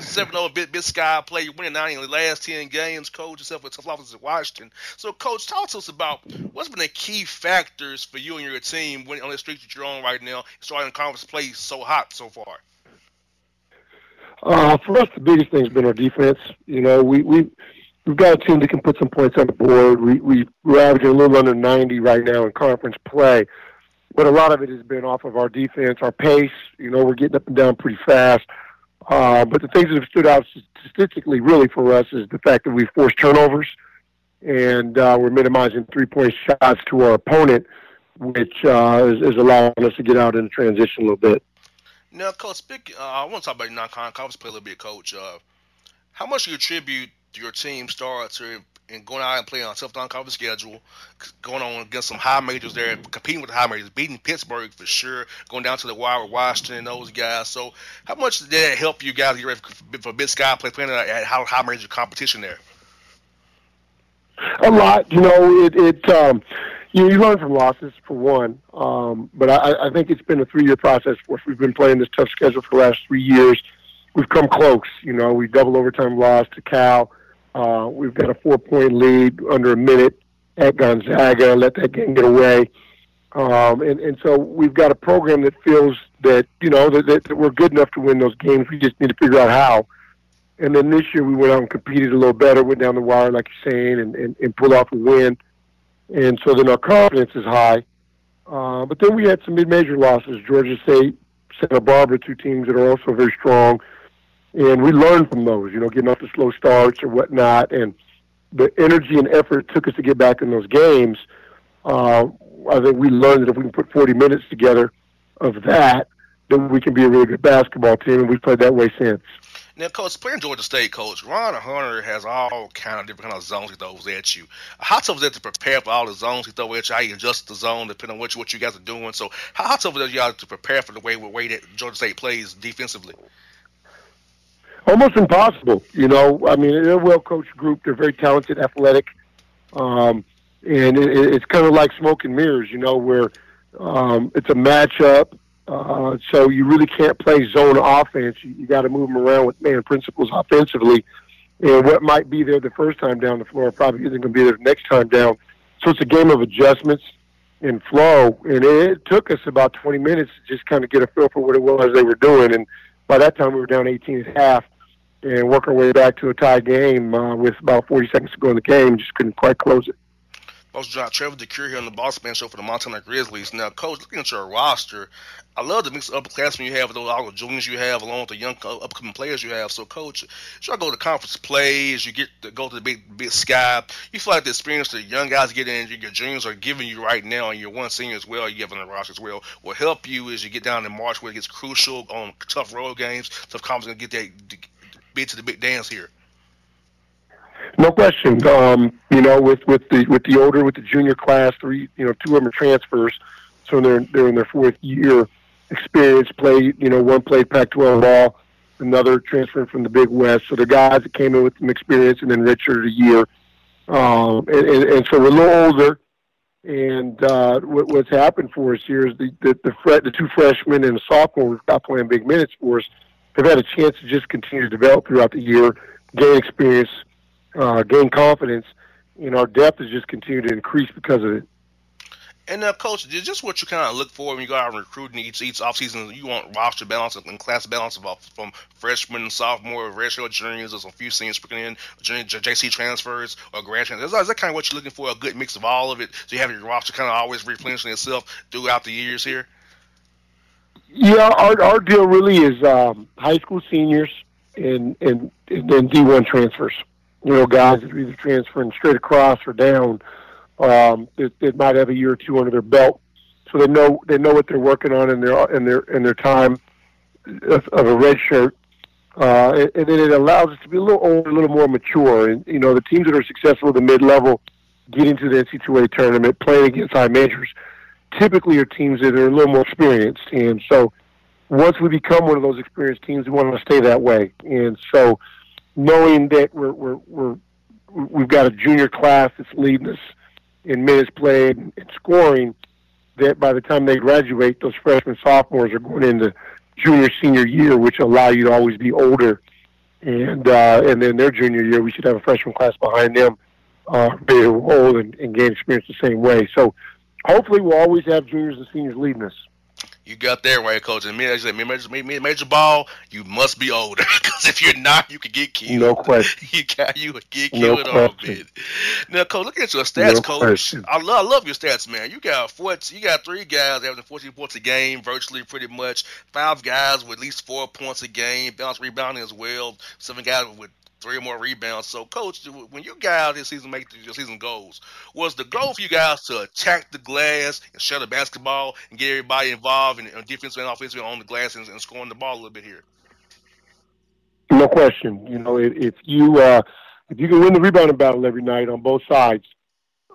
seven oh bit bit sky play. You winning nine in the last ten games, Coach, yourself with tough losses at Washington. So, Coach, talk to us about what's been the key factors for you and your team winning on the streak that you're on right now, starting conference play so hot so far. Uh, for us, the biggest thing has been our defense. You know, we, we, we've got a team that can put some points on the board. We, we, we're averaging a little under ninety right now in conference play. But a lot of it has been off of our defense, our pace. You know, we're getting up and down pretty fast. Uh, but the things that have stood out statistically really for us is the fact that we've forced turnovers and uh, we're minimizing three-point shots to our opponent, which uh, is, is allowing us to get out in the transition a little bit. Now, Coach, speak, uh, I want to talk about your non-conference play a little bit, Coach. Uh, how much do you attribute your team starts or and going out and playing on a tough non-conference schedule, going on against some high majors there, competing with the high majors, beating Pittsburgh for sure, going down to the wire with Washington and those guys. So how much did that help you guys get ready for Big Sky play, playing at high major competition there? A lot. You know, it, it um, you, you learn from losses, for one. Um, but I, I think it's been a three-year process for us. We've been playing this tough schedule for the last three years. We've come close. You know, we double overtime loss to Cal. Uh, we've got a four-point lead under a minute at Gonzaga, let that game get away. Um, and, and so we've got a program that feels that, you know, that, that we're good enough to win those games. We just need to figure out how. And then this year we went out and competed a little better, went down the wire, like you're saying, and, and, and pulled off a win. And so then our confidence is high. Uh, but then we had some mid-major losses, Georgia State, Santa Barbara, two teams that are also very strong. And we learned from those, you know, getting off the slow starts or whatnot. And the energy and effort it took us to get back in those games. Uh, I think we learned that if we can put forty minutes together of that, then we can be a really good basketball team. And we've played that way since. Now, Coach, playing Georgia State, Coach, Ron Hunter has all kind of different kind of zones he throws at you. How tough is that to prepare for all the zones he throws at you? How you adjust the zone depending on what you, what you guys are doing? So how tough is that y'all to prepare for the way, the way that Georgia State plays defensively? Almost impossible, you know. I mean, they're a well-coached group. They're very talented, athletic, um, and it, it's kind of like smoke and mirrors, you know, where um, it's a matchup. Uh, so you really can't play zone offense. You, you got to move them around with man principles offensively, and what might be there the first time down the floor probably isn't going to be there the next time down. So it's a game of adjustments and flow, and it, it took us about twenty minutes to just kind of get a feel for what it was they were doing, and by that time we were down eighteen at half. And work our way back to a tie game uh, with about forty seconds to go in the game. Just couldn't quite close it. Boss John, Trevor DeCure here on the Boss Man Show for the Montana Grizzlies. Now, Coach, looking at your roster, I love the mix of upperclassmen you have, with those, all the juniors you have, along with the young upcoming players you have. So, Coach, should I go to conference plays? You get to go to the big, big sky. You feel like the experience the young guys get in, your juniors are giving you right now, and your one senior as well, you have on the roster as well, will help you as you get down in March, where it gets crucial on tough road games, tough conference, going to get that. Bit to the big dance here. No question. Um, you know, with, with the with the older, with the junior class, three, you know, two of them are transfers, so they're they're in their fourth year. Experience play. You know, one played Pac twelve ball, another transferring from the Big West. So the guys that came in with some experience and then redshirted a year, um, and, and, and so we're a little older. And uh, what, what's happened for us here is the the, the, fret, the two freshmen and a sophomore we've got playing big minutes for us. They've had a chance to just continue to develop throughout the year, gain experience, uh, gain confidence, and our depth has just continued to increase because of it. And, uh, Coach, is this what you kind of look for when you go out recruiting each, each offseason? You want roster balance and class balance from freshmen, sophomore, redshirt juniors, or some few seniors picking in, J C transfers, or grad transfers. Is that kind of what you're looking for, a good mix of all of it, so you have your roster kind of always replenishing itself throughout the years here? Yeah, our our deal really is um, high school seniors and and then D one transfers. You know, guys that are either transferring straight across or down um, that, that might have a year or two under their belt. so they know they know what they're working on in their in their in their time of, of a red shirt, uh, and then it allows us to be a little older, a little more mature. And you know, the teams that are successful at the mid-level, getting to the N C double A tournament, playing against high majors, typically are teams that are a little more experienced. And so, once we become one of those experienced teams, we want to stay that way. And so, knowing that we're we're, we're we've got a junior class that's leading us in minutes played and scoring, that by the time they graduate, those freshmen, sophomores are going into junior, senior year, which allow you to always be older. And uh, and then their junior year, we should have a freshman class behind them, uh, be old and, and gain experience the same way. So hopefully we'll always have juniors and seniors leading us. You got there right, Coach. And major, major, major, major ball, you must be older. Because if you're not, you could get killed. No question. You got you would get killed no on a bit. Now, Coach, look at your stats, no Coach. I love, I love your stats, man. You got four, you got three guys averaging fourteen points a game, virtually pretty much. Five guys with at least four points a game, bounce rebounding as well. Seven guys with three or more rebounds. So, Coach, when you guys this season make your season goals, was the goal for you guys to attack the glass and shut the basketball and get everybody involved in, in defense and offense on the glass and, and scoring the ball a little bit here? No question. You know, if you uh, if you can win the rebounding battle every night on both sides,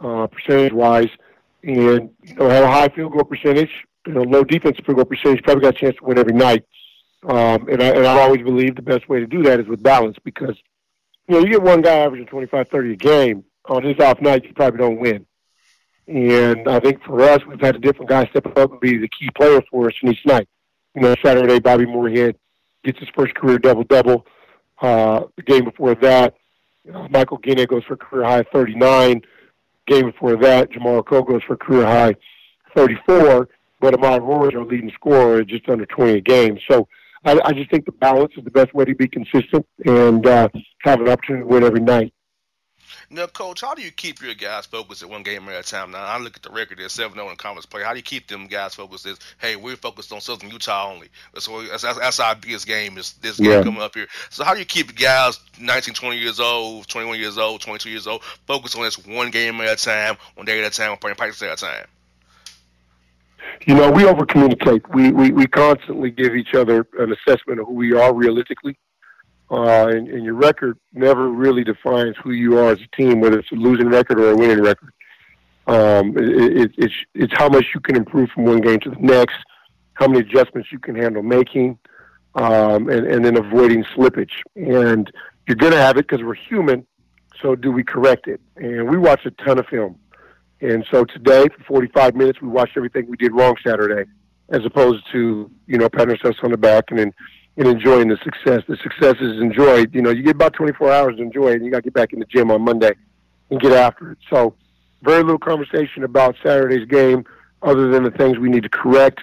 uh, percentage-wise, and you know, have a high field goal percentage, you know, low defensive field goal percentage, probably got a chance to win every night. Um, and I and I always believe the best way to do that is with balance, because you know, you get one guy averaging twenty-five, thirty a game. On his off night, you probably don't win. And I think for us, we've had a different guy step up and be the key player for us in each night. You know, Saturday, Bobby Moorhead gets his first career double-double. Uh, the game before that, uh, Michael Guinea goes for a career-high thirty-nine. The game before that, Jamal Cole goes for a career-high thirty-four. But Amon Rory is our leading scorer at just under twenty a game. So, I, I just think the balance is the best way to be consistent and uh, have an opportunity to win every night. Now, Coach, how do you keep your guys focused at one game at a time? Now, I look at the record, they're seven oh in conference play. How do you keep them guys focused? Is, hey, we're focused on Southern Utah only. So that's, that's our biggest game is this game yeah. coming up here. So how do you keep guys nineteen, twenty years old, twenty-one years old, twenty-two years old, focused on this one game at a time, one day at a time, one practice at a time? You know, we over-communicate. We, we we constantly give each other an assessment of who we are realistically. Uh, and, and your record never really defines who you are as a team, whether it's a losing record or a winning record. Um, it, it, it's, it's how much you can improve from one game to the next, how many adjustments you can handle making, um, and, and then avoiding slippage. And you're going to have it because we're human, so do we correct it? And we watch a ton of film. And so today, for forty-five minutes, we watched everything we did wrong Saturday, as opposed to, you know, patting ourselves on the back and and, and enjoying the success. The success is enjoyed. You know, you get about twenty-four hours to enjoy it, and you got to get back in the gym on Monday and get after it. So very little conversation about Saturday's game other than the things we need to correct.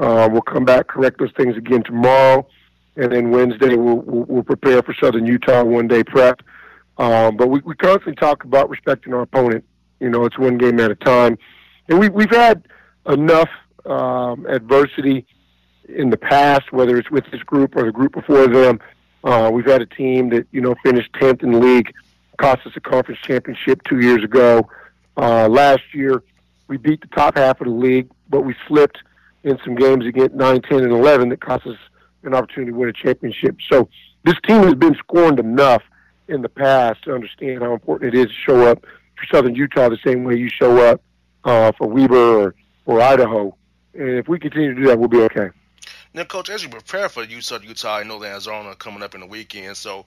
Uh, we'll come back, correct those things again tomorrow, and then Wednesday we'll, we'll, we'll prepare for Southern Utah one-day prep. Um, but we, we constantly talk about respecting our opponent. You know, it's one game at a time. And we, we've had enough um, adversity in the past, whether it's with this group or the group before them. Uh, we've had a team that, you know, finished tenth in the league, cost us a conference championship two years ago. Uh, last year, we beat the top half of the league, but we slipped in some games against nine, ten, and eleven that cost us an opportunity to win a championship. So this team has been scorned enough in the past to understand how important it is to show up Southern Utah the same way you show up uh, for Weber or, or Idaho. And if we continue to do that, we'll be okay. Now, Coach, as you prepare for Southern Utah, I know that Arizona coming up in the weekend. So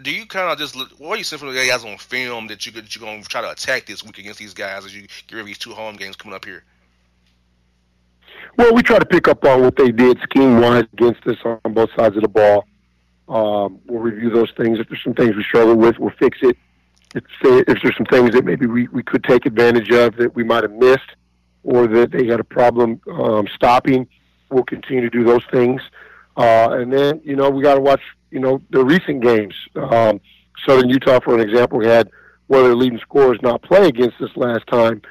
do you kind of just look, what are you seeing from the guys on film that, you, that you're going to try to attack this week against these guys as you get rid of these two home games coming up here? Well, we try to pick up on what they did scheme-wise against us on both sides of the ball. Um, we'll review those things. If there's some things we struggle with, we'll fix it. If, if there's some things that maybe we, we could take advantage of that we might have missed or that they had a problem um, stopping, we'll continue to do those things. Uh, and then, you know, we got to watch, you know, the recent games. Um, Southern Utah, for an example, had one of their leading scorers not play against us last time.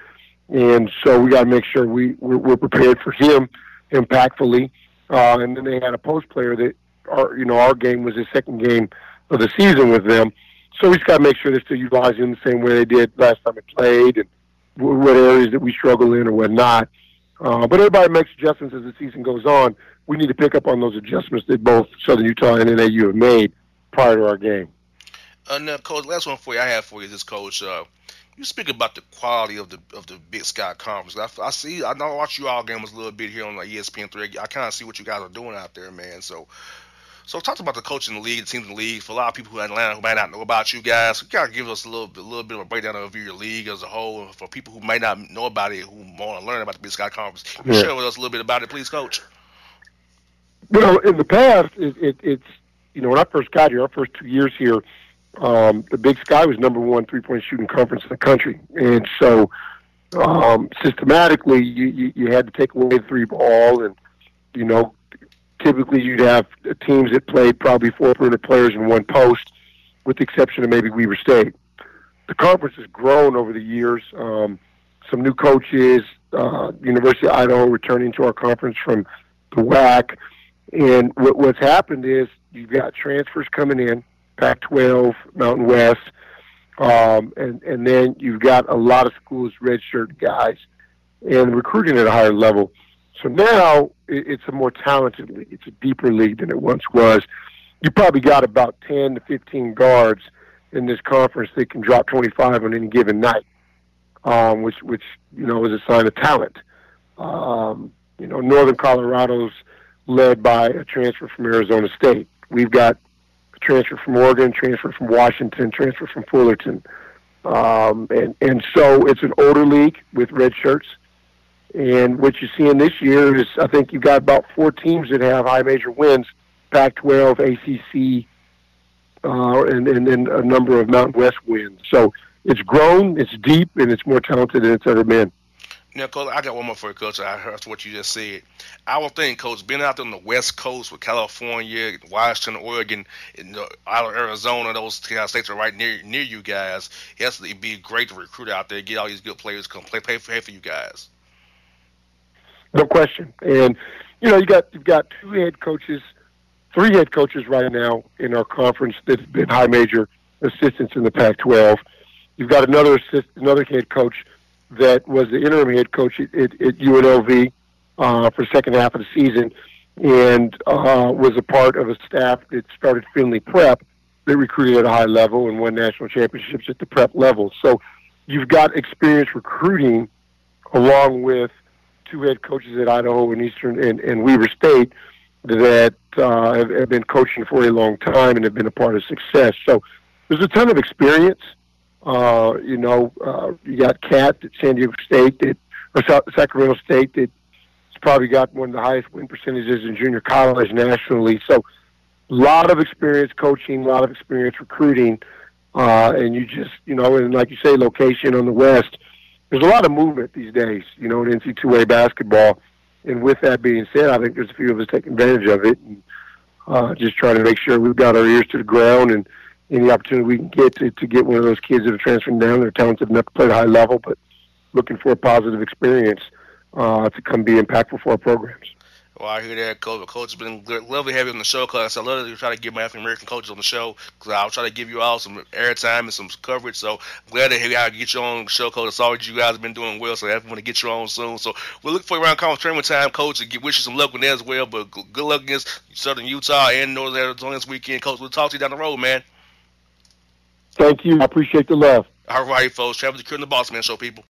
And so we got to make sure we, we're, we're prepared for him impactfully. Uh, and then they had a post player that, our, you know, our game was his second game of the season with them. So we just got to make sure they're still utilizing them the same way they did last time they played and what areas that we struggle in or whatnot. Uh, but everybody makes adjustments as the season goes on. We need to pick up on those adjustments that both Southern Utah and N A U have made prior to our game. Uh, now, Coach, last one for you I have for you is this, Coach. Uh, you speak about the quality of the of the Big Sky Conference. I, I see, I know I watch you all games a little bit here on like E S P N three. I kind of see what you guys are doing out there, man. So, so talk about the coaching in the league, the teams in the league. For a lot of people who are in Atlanta who might not know about you guys, you gotta give us a little, a little bit of a breakdown of your league as a whole. For people who might not know about it, who want to learn about the Big Sky Conference, can you yeah. share with us a little bit about it, please, Coach? You know, in the past, it, it, it's you know when I first got here, our first two years here. Um, the Big Sky was number one three-point shooting conference in the country. And so um, systematically, you, you, you had to take away the three ball. And, you know, typically you'd have teams that played probably four perimeter players in one post, with the exception of maybe Weber State. The conference has grown over the years. Um, some new coaches, uh, University of Idaho returning to our conference from the W A C. And what, what's happened is you've got transfers coming in, Pac twelve, Mountain West, um, and, and then you've got a lot of schools, redshirt guys, and recruiting at a higher level. So now it, it's a more talented league. It's a deeper league than it once was. You probably got about ten to fifteen guards in this conference that can drop twenty-five on any given night, um, which, which you know, is a sign of talent. Um, you know, Northern Colorado's led by a transfer from Arizona State. We've got transfer from Oregon, transfer from Washington, transfer from Fullerton. Um, and, and so it's an older league with red shirts. And what you're seeing this year is I think you've got about four teams that have high major wins, Pac twelve, A C C, uh, and, and then a number of Mountain West wins. So it's grown, it's deep, and it's more talented than it's ever been. Now, Coach, I got one more for you, Coach. I heard what you just said. I would think, Coach, being out there on the West Coast with California, Washington, Oregon, and the island of Arizona, those states are right near near you guys. It has to be great to recruit out there, get all these good players, come play, play, play for you guys. No question. And, you know, you got, you've got two head coaches, three head coaches right now in our conference that have been high major assistants in the Pac twelve. You've got another assist, another head coach that was the interim head coach at, at, at U N L V uh, for the second half of the season and uh, was a part of a staff that started Finley Prep that recruited at a high level and won national championships at the prep level. So you've got experience recruiting along with two head coaches at Idaho and Eastern and, and Weber State that uh, have, have been coaching for a long time and have been a part of success. So there's a ton of experience. Uh, you know, uh, you got Cat at San Diego State, that, or South, Sacramento State, that's probably got one of the highest win percentages in junior college nationally. So, a lot of experience coaching, a lot of experience recruiting, uh, and you just, you know, and like you say, location on the West. There's a lot of movement these days, you know, in N C double A basketball. And with that being said, I think there's a few of us taking advantage of it, and uh, just trying to make sure we've got our ears to the ground and any opportunity we can get to, to get one of those kids that are transferring down. They're talented enough to play at a high level, but looking for a positive experience uh, to come be impactful for our programs. Well, I hear that, Coach. Coach, it's been lovely having you on the show, because I love to try to get my African American coaches on the show, because I'll try to give you all some airtime and some coverage. So I'm glad to have you get you on the show, Coach. I saw that you guys have been doing well, so I want to get you on soon. So we'll look for you around conference tournament time, Coach, and wish you some luck with that as well. But good luck against Southern Utah and Northern Arizona this weekend, Coach. We'll talk to you down the road, man. Thank you. I appreciate the love. All right, folks. Travis the Curry and the Boss Man Show, people.